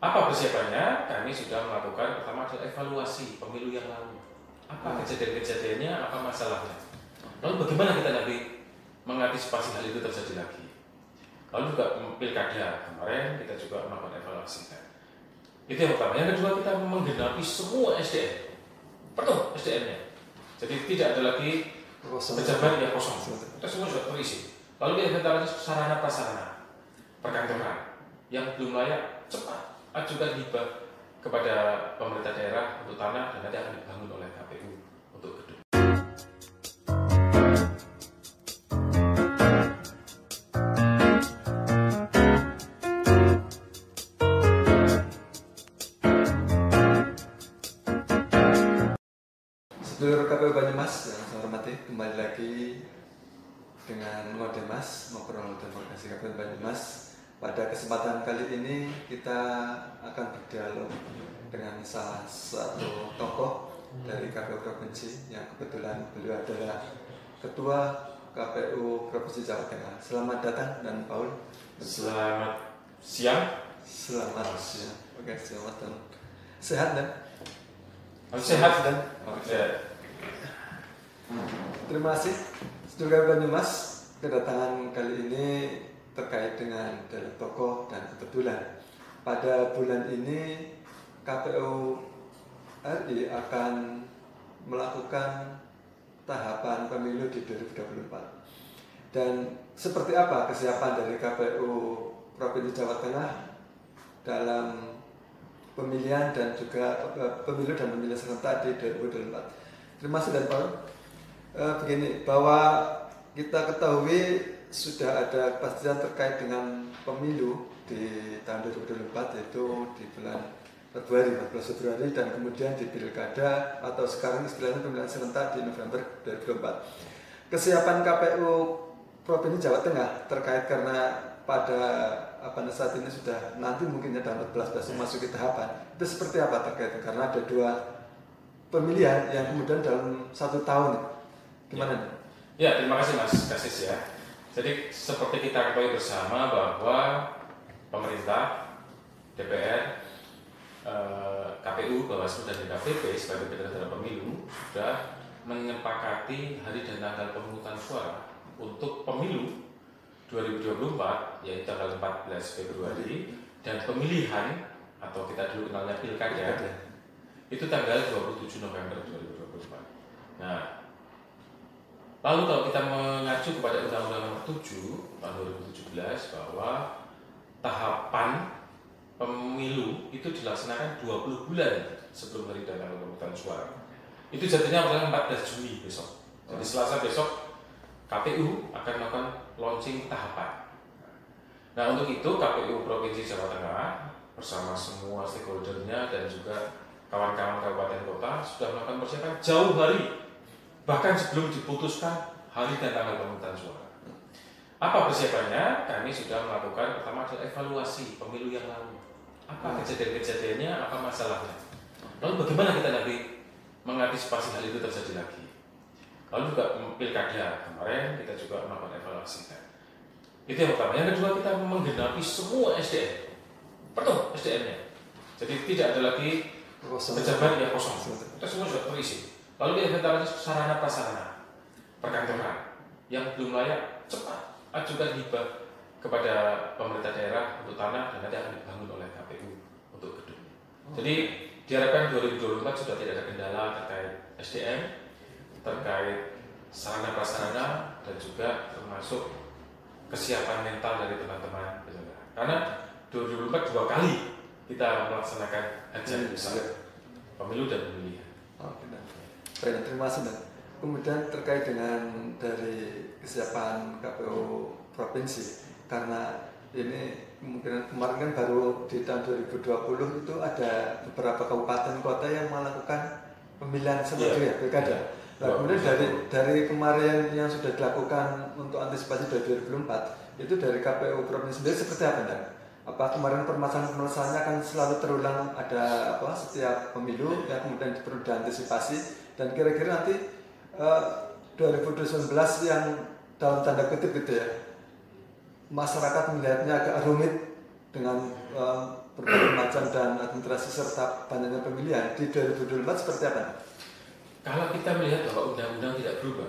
Apa persiapannya? Kami sudah melakukan pertama adalah evaluasi pemilu yang lalu. Apa kejadian-kejadiannya, apa masalahnya? Lalu bagaimana kita nanti mengantisipasi hal itu terjadi lagi? Lalu juga pilkada kemarin kita juga melakukan evaluasi. Itu yang pertama. Yang kedua, kita menggenapi semua SDM. Penuh SDM-nya. Jadi tidak ada lagi pejabat yang kosong. Kita semua sudah terisi. Lalu kita akan sarana-prasarana perkantoran yang belum layak, cepat ajukan hibah kepada pemerintah daerah untuk tanah dan nanti akan dibangun oleh KPU untuk gedung. Seluruh KPU Banyumas yang saya hormati, kembali lagi dengan Ngode Mas memperoleh informasi KPU Banyumas. Pada kesempatan kali ini kita akan berdialog dengan salah satu tokoh dari KPU Provinsi yang kebetulan beliau adalah Ketua KPU Provinsi Jawa Tengah. Selamat datang dan Paul. Selamat siang. Selamat siang. Oke, selamat datang. Sehat dan? Sehat dan? Oke. Terima kasih Seluruh Banyumas. Kedatangan kali ini terkait dengan dari tokoh dan kebetulan pada bulan ini KPU RI akan melakukan tahapan pemilu di 2024. Dan seperti apa kesiapan dari KPU Provinsi Jawa Tengah dalam pemilihan dan juga pemilu dan pemilihan serentak di 2024. Terima kasih dan Pak. Begini, bahwa kita ketahui sudah ada kepastian terkait dengan pemilu di tahun 2024, yaitu di bulan Februari, 14 Februari, dan kemudian di pilkada atau sekarang istilahnya pemilihan serentak di November 2024. Kesiapan KPU Provinsi Jawa Tengah terkait karena pada saat ini sudah nanti mungkinnya tahun 14 memasuki tahapan itu seperti apa terkait, karena ada dua pemilihan yang kemudian dalam satu tahun, gimana? Ya, terima kasih Mas Kasis ya. Jadi seperti kita ketahui bersama bahwa pemerintah, DPR, KPU, Bawaslu dan LKPP sebagai penyelenggara pemilu sudah menyepakati hari dan tanggal pemungutan suara untuk pemilu 2024 yaitu tanggal 14 Februari dan pemilihan atau kita dulu kenalnya pilkada itu tanggal 27 November 2024. Nah, lalu kalau kita mengacu kepada Undang-Undang Nomor 7 tahun 2017 bahwa tahapan pemilu itu dilaksanakan 20 bulan sebelum hari tanggal pemungutan suara. Itu jatuhnya adalah 14 Juni besok. Jadi Selasa besok KPU akan melakukan launching tahapan. Nah, untuk itu KPU Provinsi Jawa Tengah bersama semua stakeholdernya dan juga kawan-kawan kabupaten kota sudah melakukan persiapan jauh hari, bahkan sebelum diputuskan hari dan tanggal pemungutan suara. Apa persiapannya? Kami sudah melakukan pertama adalah evaluasi pemilu yang lalu. Apa kejadian-kejadiannya, apa masalahnya? Lalu bagaimana kita nanti mengantisipasi hal itu terjadi lagi? Lalu juga pilkada kemarin kita juga melakukan evaluasi. Itu yang pertama. Yang kedua, kita menggenapi semua SDM. Penuh SDM-nya. Jadi tidak ada lagi pejabat yang kosong, kita semua sudah terisi. Lalu kita akan sarana-prasarana perkantoran yang belum layak, cepat ajukan hibah kepada pemerintah daerah untuk tanah dan nanti akan dibangun oleh KPU untuk gedung. Jadi diharapkan 2024 sudah tidak ada kendala terkait SDM, terkait sarana-prasarana dan juga termasuk kesiapan mental dari teman-teman. Karena 2024 dua kali kita melaksanakan acara besar pemilu dan pemilihan. Baik, terima kasih. Kemudian terkait dengan dari kesiapan KPU Provinsi, karena ini kemungkinan kemarin kan baru di tahun 2020 itu ada beberapa kabupaten kota yang melakukan pemilihan seperti ya pilkada. Nah, kemudian dari kemarin yang sudah dilakukan untuk antisipasi dari 2024 itu dari KPU Provinsi sendiri seperti apa, Pak? Apa kemarin permasalahan-permasalahannya akan selalu terulang, ada apa setiap pemilu yang kemudian perlu diantisipasi, dan kira-kira nanti 2019 yang dalam tanda kutip itu ya masyarakat melihatnya agak rumit dengan berbagai macam dan administrasi serta banyaknya pemilihan di 2024 seperti apa? Kalau kita melihat bahwa undang-undang tidak berubah,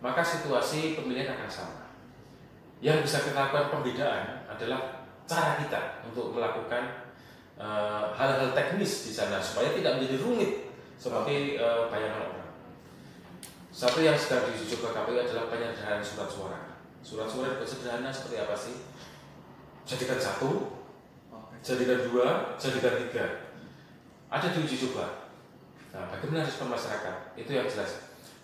maka situasi pemilihan akan sama. Yang bisa kita lakukan pembedaan adalah cara kita untuk melakukan hal-hal teknis di sana supaya tidak menjadi rumit seperti bayangan orang. Satu yang sedang diuji ke KPU adalah penyederhanaan surat suara. Surat suara itu sederhana seperti apa sih? Jadikan satu, jadikan dua, jadikan tiga. Ada diuji coba. Nah, bagaimana respon masyarakat? Itu yang jelas.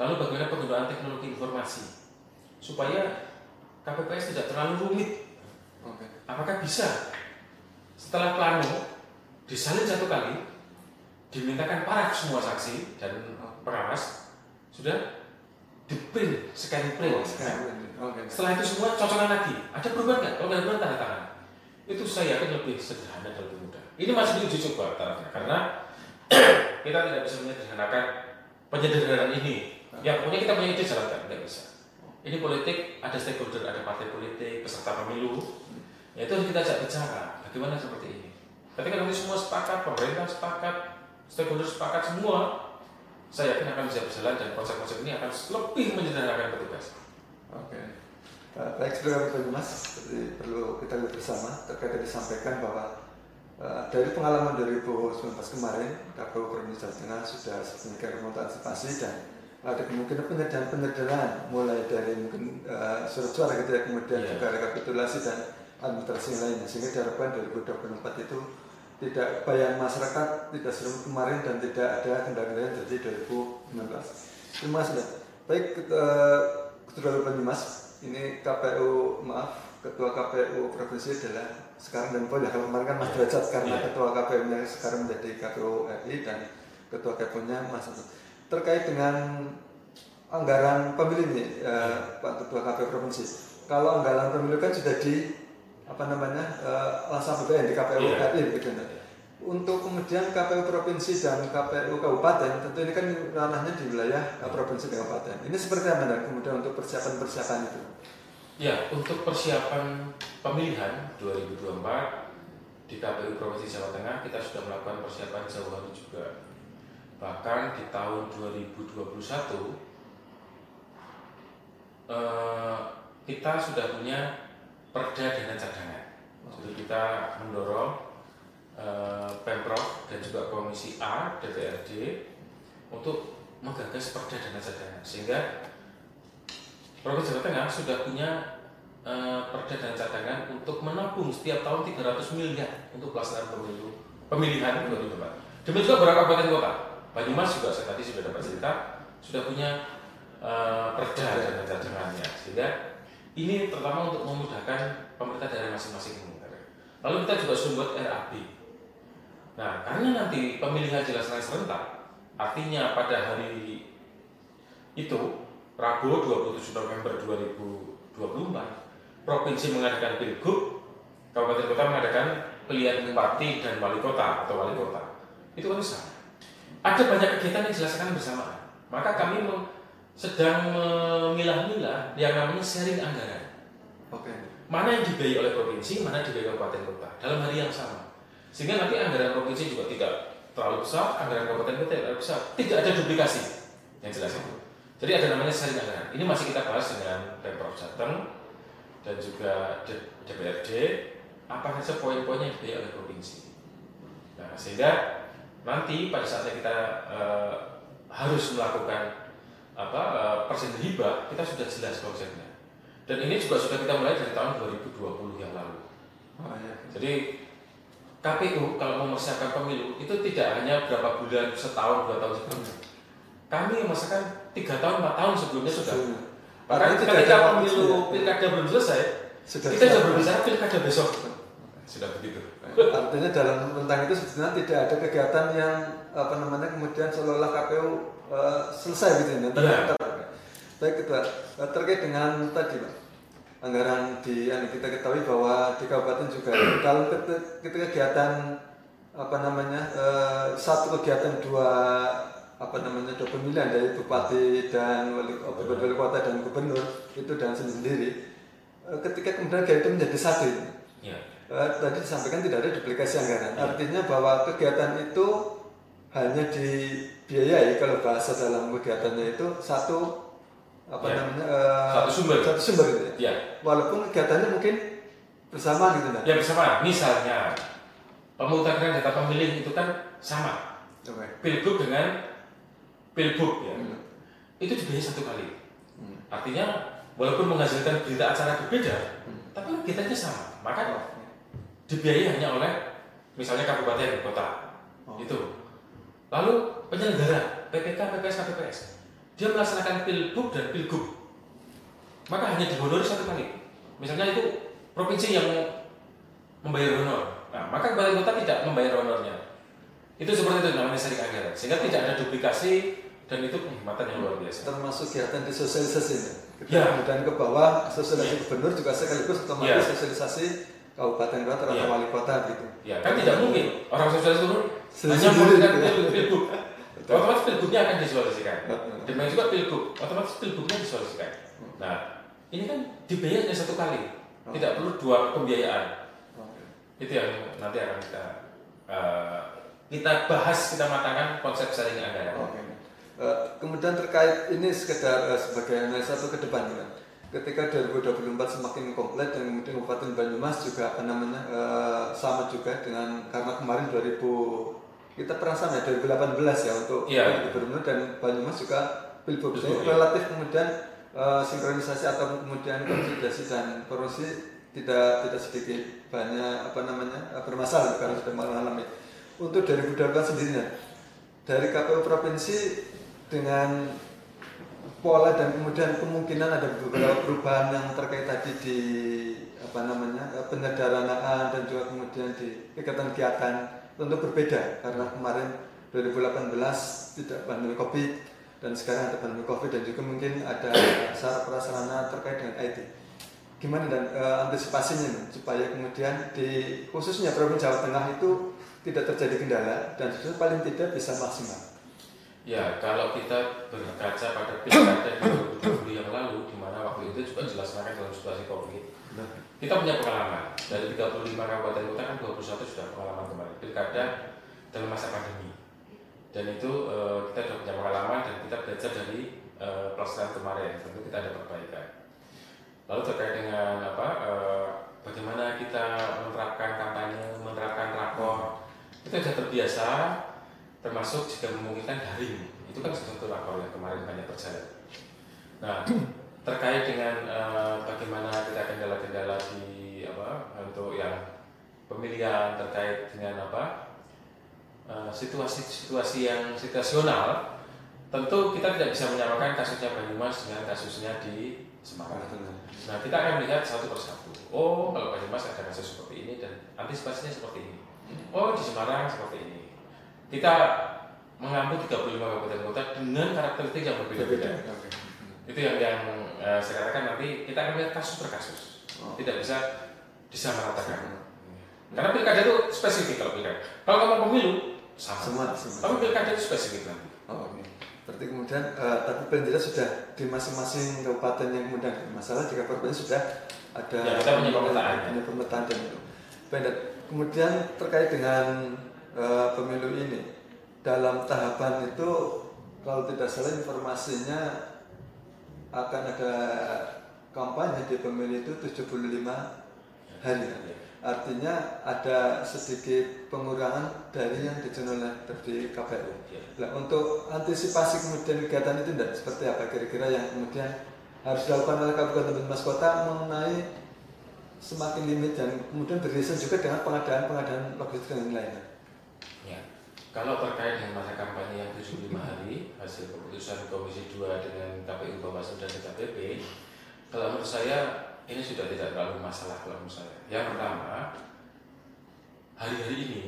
Lalu bagaimana penggunaan teknologi informasi supaya KPPS tidak terlalu rumit. Apakah bisa setelah plano disalin satu kali, dimintakan paraf semua saksi dan pengawas, sudah diprint, scan print. Setelah itu semua cocokan lagi. Ada perubahan nggak? Kalau perubahan tanda tangan. Itu saya yakin lebih sederhana dan lebih mudah. Ini masih diuji coba karena kita tidak bisa menyederhanakan penyederhanaan ini. Ya pokoknya kita punya ide jalankan, tidak bisa. Ini politik, ada stakeholder, ada partai politik, peserta pemilu. Ya itu harus kita ajak bicara, bagaimana seperti ini. Ketika nanti semua sepakat, pemerintah sepakat, stakeholder sepakat semua, saya yakin akan bisa berjalan dan konsep-konsep ini akan lebih menyederhanakan petugas. Baik, saudara Banyumas, perlu kita lihat bersama terkait yang disampaikan bahwa dari pengalaman 2019 kemarin, KPU Provinsi Jawa Tengah sudah sedemikian rupa antisipasi dan ada kemungkinan penyederhanaan mulai dari mungkin surat suara gitu ya, kemudian juga rekapitulasi dan administrasi lainnya, sehingga diharapkan 2024 itu tidak bayangan masyarakat tidak serumit kemarin dan tidak ada kendala-kendala dari 2019. Terima kasih. Baik, Ketua Banyumas, ini KPU, maaf, Ketua KPU Provinsi adalah sekarang dan Polda. Kalau kemarin kan Mas Derajat karena Ketua KPU-nya sekarang menjadi KPU RI dan Ketua KPU-nya Mas. Terkait dengan anggaran pemilu ini, Pak Ketua KPU Provinsi, kalau anggaran pemilu kan sudah di langsung BPN di KPU DKI begitu. Untuk kemudian KPU Provinsi dan KPU Kabupaten, tentu ini kan ranahnya di wilayah Provinsi Kabupaten. Ini seperti apa dan kemudian untuk persiapan-persiapan itu? Ya, untuk persiapan pemilihan 2024 di KPU Provinsi Jawa Tengah kita sudah melakukan persiapan jauh hari juga. Bahkan di tahun 2021 kita sudah punya perda dana cadangan. Jadi kita mendorong Pemprov dan juga Komisi A DPRD untuk menggagas perda dana cadangan. Sehingga Provinsi Jawa Tengah sudah punya perda dana cadangan untuk menabung setiap tahun 300 miliar untuk pelaksanaan pemilihan 2024. Demikian juga beberapa kabupaten kota. Banyumas juga saya tadi sudah dapat cerita sudah punya perda dan cadangannya, sehingga ini terutama untuk memudahkan pemerintah daerah masing-masing. Lalu kita juga sudah buat RAB. Nah, karena nanti pemilihan dilaksanakan serentak, artinya pada hari itu Rabu 27 November 2024 provinsi mengadakan pilgub, kabupaten kota mengadakan pilihan bupati dan wali kota atau wali kota. Itu kan sama. Ada banyak kegiatan yang dilaksanakan bersamaan. Maka kami sedang memilah-milah yang namanya sharing anggaran. Mana yang dibiayai oleh provinsi, mana dibiayai kabupaten kota dalam hari yang sama. Sehingga nanti anggaran provinsi juga tidak terlalu besar, anggaran kabupaten kota tidak terlalu besar. Tidak ada duplikasi yang jelas itu. Jadi ada namanya sharing anggaran. Ini masih kita bahas dengan Pemprov Jateng dan juga DPRD. Apa saja poin-poinnya dibiayai oleh provinsi. Nah, sehingga nanti pada saatnya kita harus melakukan persen hibah, kita sudah jelas konsepnya. Dan ini juga sudah kita mulai dari tahun 2020 yang lalu. Jadi KPU kalau mempersiapkan pemilu itu tidak hanya berapa bulan, setahun, 2 tahun sebelumnya. Kami mempersiapkan 3 tahun, 4 tahun sebelumnya sudah. Bahkan ketika pemilu pilkada belum selesai, kita sudah berbicara pilkada besok. Sudah begitu. Artinya dalam rentang itu sebenarnya tidak ada kegiatan yang kemudian seolah-olah KPU selesai gitu ya. Baik, Ketua, terkait dengan tadi Pak, anggaran kita ketahui bahwa di kabupaten juga dalam kegiatan satu kegiatan dua pemilihan dari bupati dan wali kota dan gubernur itu dan sendiri ketika kemudian itu menjadi satu. Tadi disampaikan tidak ada duplikasi anggaran, artinya bahwa kegiatan itu hanya dibiayai kalau bahasa dalam kegiatannya itu satu apa namanya satu sumber gitu ya. Walaupun kegiatannya mungkin bersamaan gitu kan? Ya bersamaan, misalnya pemutakhiran data pemilih itu kan sama, pilgub dengan pilbup ya, itu dibiayai satu kali. Artinya walaupun menghasilkan berita acara berbeda, tapi kegiatannya sama, maka dibiayai hanya oleh misalnya kabupaten kota itu. Lalu penyelenggara PPK, PPS, KPPS dia melaksanakan pilbub dan pilgub, maka hanya dihonori satu kali. Misalnya itu provinsi yang membayar honor, nah, maka kabupaten kota tidak membayar honornya. Itu seperti itu namanya sharing anggaran, sehingga tidak ada duplikasi dan itu penghematan yang luar biasa. Termasuk kegiatan di sosialisasi kita kemudian ke bawah, sosialisasi gubernur juga sekaligus otomatis sosialisasi kabupaten kota atau wali kota gitu. Ya, kan tidak mungkin orang sosialisasi gubernur hanya menggunakan pilgub. Otomatis pilgubnya akan disualisasikan. Demikian juga pilgub, otomatis pilgubnya disualisasikan. Nah, ini kan dibiayanya satu kali, tidak perlu dua pembiayaan. Itu yang nanti akan kita bahas, kita matangkan konsep sharing anggaran. Kemudian terkait ini sekedar sebagai analisa ke depan kan. Ketika 2024 semakin kompleks dan kemudian Kabupaten Banyumas juga namanya sama juga dengan karena kemarin 2000 kita pernah sama 2018 ya untuk gubernur dan Banyumas juga pilbub relatif kemudian sinkronisasi atau kemudian konsolidasi dan koordinasi tidak sedikit banyak apa namanya bermasalah karena sudah mengalami. Untuk 2024 sendirinya dari KPU provinsi dengan pola dan kemudian kemungkinan ada beberapa perubahan yang terkait tadi di apa namanya penyederhanaan dan juga kemudian di kegiatan-kegiatan tentu berbeda karena kemarin 2018 tidak pandemi COVID dan sekarang ada pandemi COVID dan juga mungkin ada sarana-prasarana terkait dengan IT. Gimana dan antisipasinya supaya kemudian di khususnya Provinsi Jawa Tengah itu tidak terjadi kendala dan justru paling tidak bisa maksimal. Ya, kalau kita berkaca pada pilkada 2020 yang lalu, di mana waktu itu juga dilaksanakan dalam situasi COVID, kita punya pengalaman dari 35 kabupaten kota kan 21 sudah pengalaman kemarin pilkada dalam masa pandemi, dan itu kita sudah punya pengalaman dan kita belajar dari pelaksanaan kemarin, tentu kita ada perbaikan. Lalu terkait dengan apa, bagaimana kita menerapkan kampanye, menerapkan rapor, kita sudah terbiasa. Termasuk jika memungkinkan daring, itu kan satu rapor yang kemarin banyak terjadi. Nah, terkait dengan bagaimana kita kendala-kendala di apa untuk yang pemilihan terkait dengan apa situasi-situasi yang situasional, tentu kita tidak bisa menyamakan kasusnya Banyumas dengan kasusnya di Semarang. Nah, kita akan melihat satu persatu. Oh, kalau Banyumas ada kasus seperti ini dan antisipasinya seperti ini. Oh, di Semarang seperti ini. Kita mengambil 35 kabupaten kota dengan karakteristik yang berbeda-beda. Itu yang saya katakan nanti kita akan melihat kasus per kasus, tidak bisa disamaratakan. Karena pilkada itu spesifik kalau pilkada. Kalau ngomong pemilu sama, tapi pilkada itu spesifik nanti. Berarti kemudian tapi pemerintah sudah di masing-masing kabupaten yang kemudian masalah jika provinsi sudah ada. Ya, kita punya pemetaan dan itu. Kemudian terkait dengan pemilu ini dalam tahapan itu kalau tidak salah informasinya akan ada kampanye di pemilu itu 75 hari, artinya ada sedikit pengurangan dari yang dijadwalkan di KPU. Nah, untuk antisipasi kemudian kegiatan itu tidak seperti apa kira-kira yang kemudian harus dilakukan oleh Kabupaten Banyumas Kota mengenai semakin limit dan kemudian beririsan juga dengan pengadaan logistik dan lainnya. Ya. Kalau terkait dengan masa kampanye yang 75 hari, hasil keputusan Komisi 2 dengan KPU Bawaslu dan LKPP, kalau menurut saya ini sudah tidak terlalu masalah kalau menurut saya. Yang pertama, hari-hari ini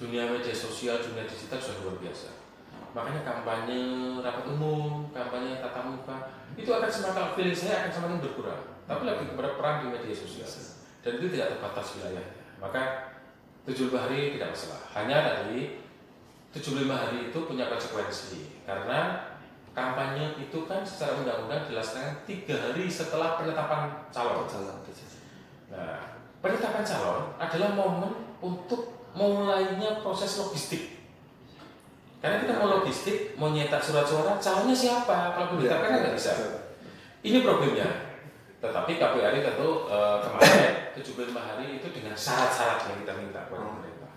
dunia media sosial, dunia digital sudah luar biasa. Makanya kampanye rapat umum, kampanye tatap muka, itu akan semakin feeling saya akan semakin berkurang. Tapi lagi kepada perang di media sosial dan itu tidak terbatas wilayahnya. Maka 75 hari tidak masalah, hanya tadi 75 hari itu punya konsekuensi karena kampanye itu kan secara undang-undang dilaksanakan 3 hari setelah penetapan calon. Nah, penetapan calon adalah momen untuk mulainya proses logistik. Karena kita mau logistik, mau nyetak surat suara, calonnya siapa? Kalau belum ditetapkan nggak bisa. Ini problemnya. Tetapi KPRI tentu kemarin 75 hari itu dengan syarat-syarat yang kita minta kepada pemerintah.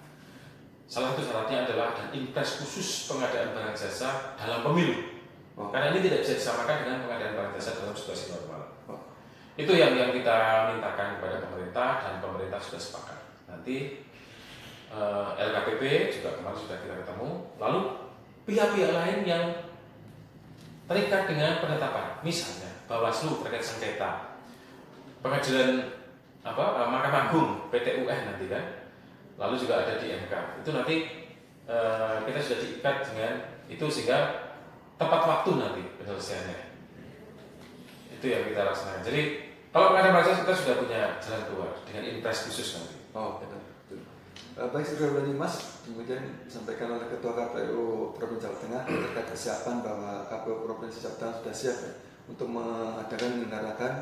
Salah satu syaratnya adalah ada Inpres khusus pengadaan barang jasa dalam pemilu. Karena ini tidak bisa disamakan dengan pengadaan barang jasa dalam situasi normal. Itu yang kita mintakan kepada pemerintah dan pemerintah sudah sepakat. Nanti LKPP juga kemarin sudah kita ketemu. Lalu pihak-pihak lain yang terikat dengan penetapan, misalnya Bawaslu terkait sengketa, pengadilan Mahkamah Agung (PTUN) nanti kan, lalu juga ada di MK. Itu nanti kita sudah diikat dengan itu sehingga tepat waktu nanti penyelesaiannya. Itu yang kita laksanakan. Jadi kalau ada masalah kita sudah punya jalan keluar dengan Inpres khusus nanti. Oh, benar. Baik, saudara Banyumas, kemudian disampaikan oleh Ketua KPU Provinsi Jawa Tengah terkait kesiapan bahwa KPU Provinsi Jawa Tengah sudah siap ya, untuk mengadakan menyelenggarakan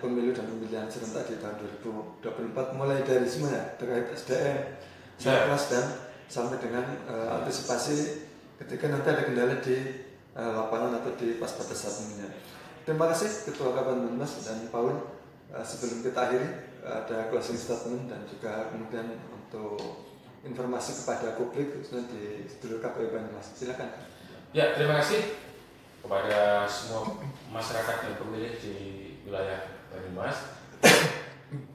pemilu dan pemilihan serentak di tahun 2024 mulai dari semua terkait SDM, sarkas dan sampai dengan antisipasi ketika nanti ada kendala di lapangan atau di pasca pemilunya. Terima kasih Ketua KPU Banyumas dan Paun. Sebelum kita akhiri, ada closing statement dan juga kemudian untuk informasi kepada publik khususnya di seluruh KPU Banyumas. Silakan. Ya, terima kasih kepada semua masyarakat yang pemilih di wilayah Banyumas.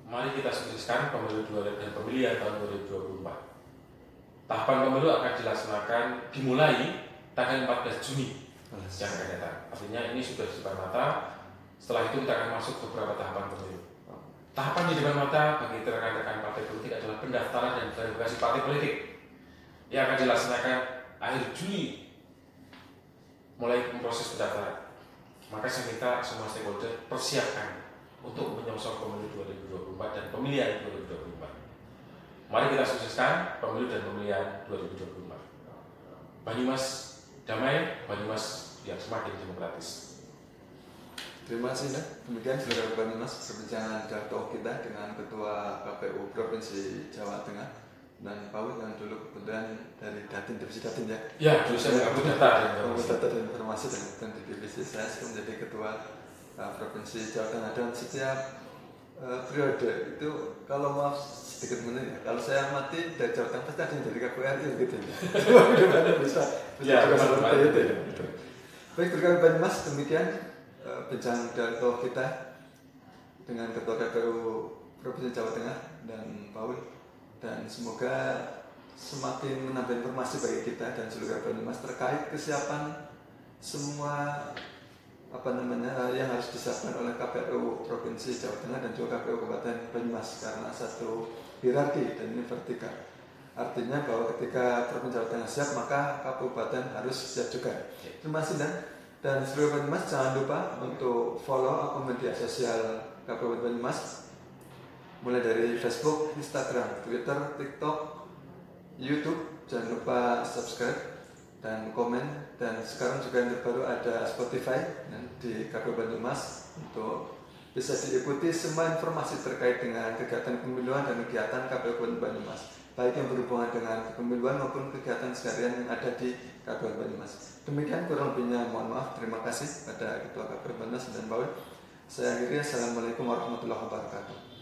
Mari kita sukseskan pemilu dan pemilihan tahun 2024. Tahapan pemilu akan dilaksanakan dimulai tanggal 14 Juni yang akan datang. Artinya ini sudah di depan mata. Setelah itu kita akan masuk beberapa tahapan pemilu. Tahapan di depan mata bagi rekan-rekan partai politik adalah pendaftaran dan verifikasi partai politik yang akan dilaksanakan akhir Juni mulai proses pendaftaran. Maka saya minta semua stakeholder persiapkan untuk menyongsong pemilu 2024 dan pemilihan 2024. Mari kita sukseskan pemilu dan pemilihan 2024. Banyumas damai, Banyumas yang semakin demokratis. Terima kasih. Demikian saudara Banyumas perbincangan jadwal kita dengan Ketua KPU Provinsi Jawa Tengah dan Paul yang dulu kemudian dari Datin Divisi Datin ya. Ya, dulu saya Data dan Informasi dan kemudian di Divisi saya menjadi Ketua Provinsi Jawa Tengah dan setiap periode itu kalau maaf sedikit menit ya, kalau saya mati dari Jawa Tengah pasti ada yang dari KPRI gitu ya. Bisa seperti itu ya. Baik, terkait Banyumas demikian perbincangan jadwal kita dengan Ketua KPU Provinsi Jawa Tengah dan Paul, dan semoga semakin menambah informasi bagi kita dan seluruh Banyumas terkait kesiapan semua yang harus disiapkan oleh KPU Provinsi Jawa Tengah dan juga KPU Kabupaten Banyumas karena satu hierarki dan ini vertikal. Artinya bahwa ketika Provinsi Jawa Tengah siap maka kabupaten harus siap juga. Terima kasih dan seluruh Banyumas jangan lupa untuk follow akun media sosial KPU Banyumas mulai dari Facebook, Instagram, Twitter, TikTok, YouTube. Jangan lupa subscribe dan komen, dan sekarang juga yang terbaru ada Spotify di KPU Banyumas untuk bisa diikuti semua informasi terkait dengan kegiatan pemiluan dan kegiatan KPU Banyumas baik yang berhubungan dengan pemiluan maupun kegiatan seharian yang ada di KPU Banyumas. Demikian kurang lebihnya, mohon maaf. Terima kasih pada Ketua KPU Banyumas dan Paul. Saya akhiri, Assalamualaikum warahmatullahi wabarakatuh.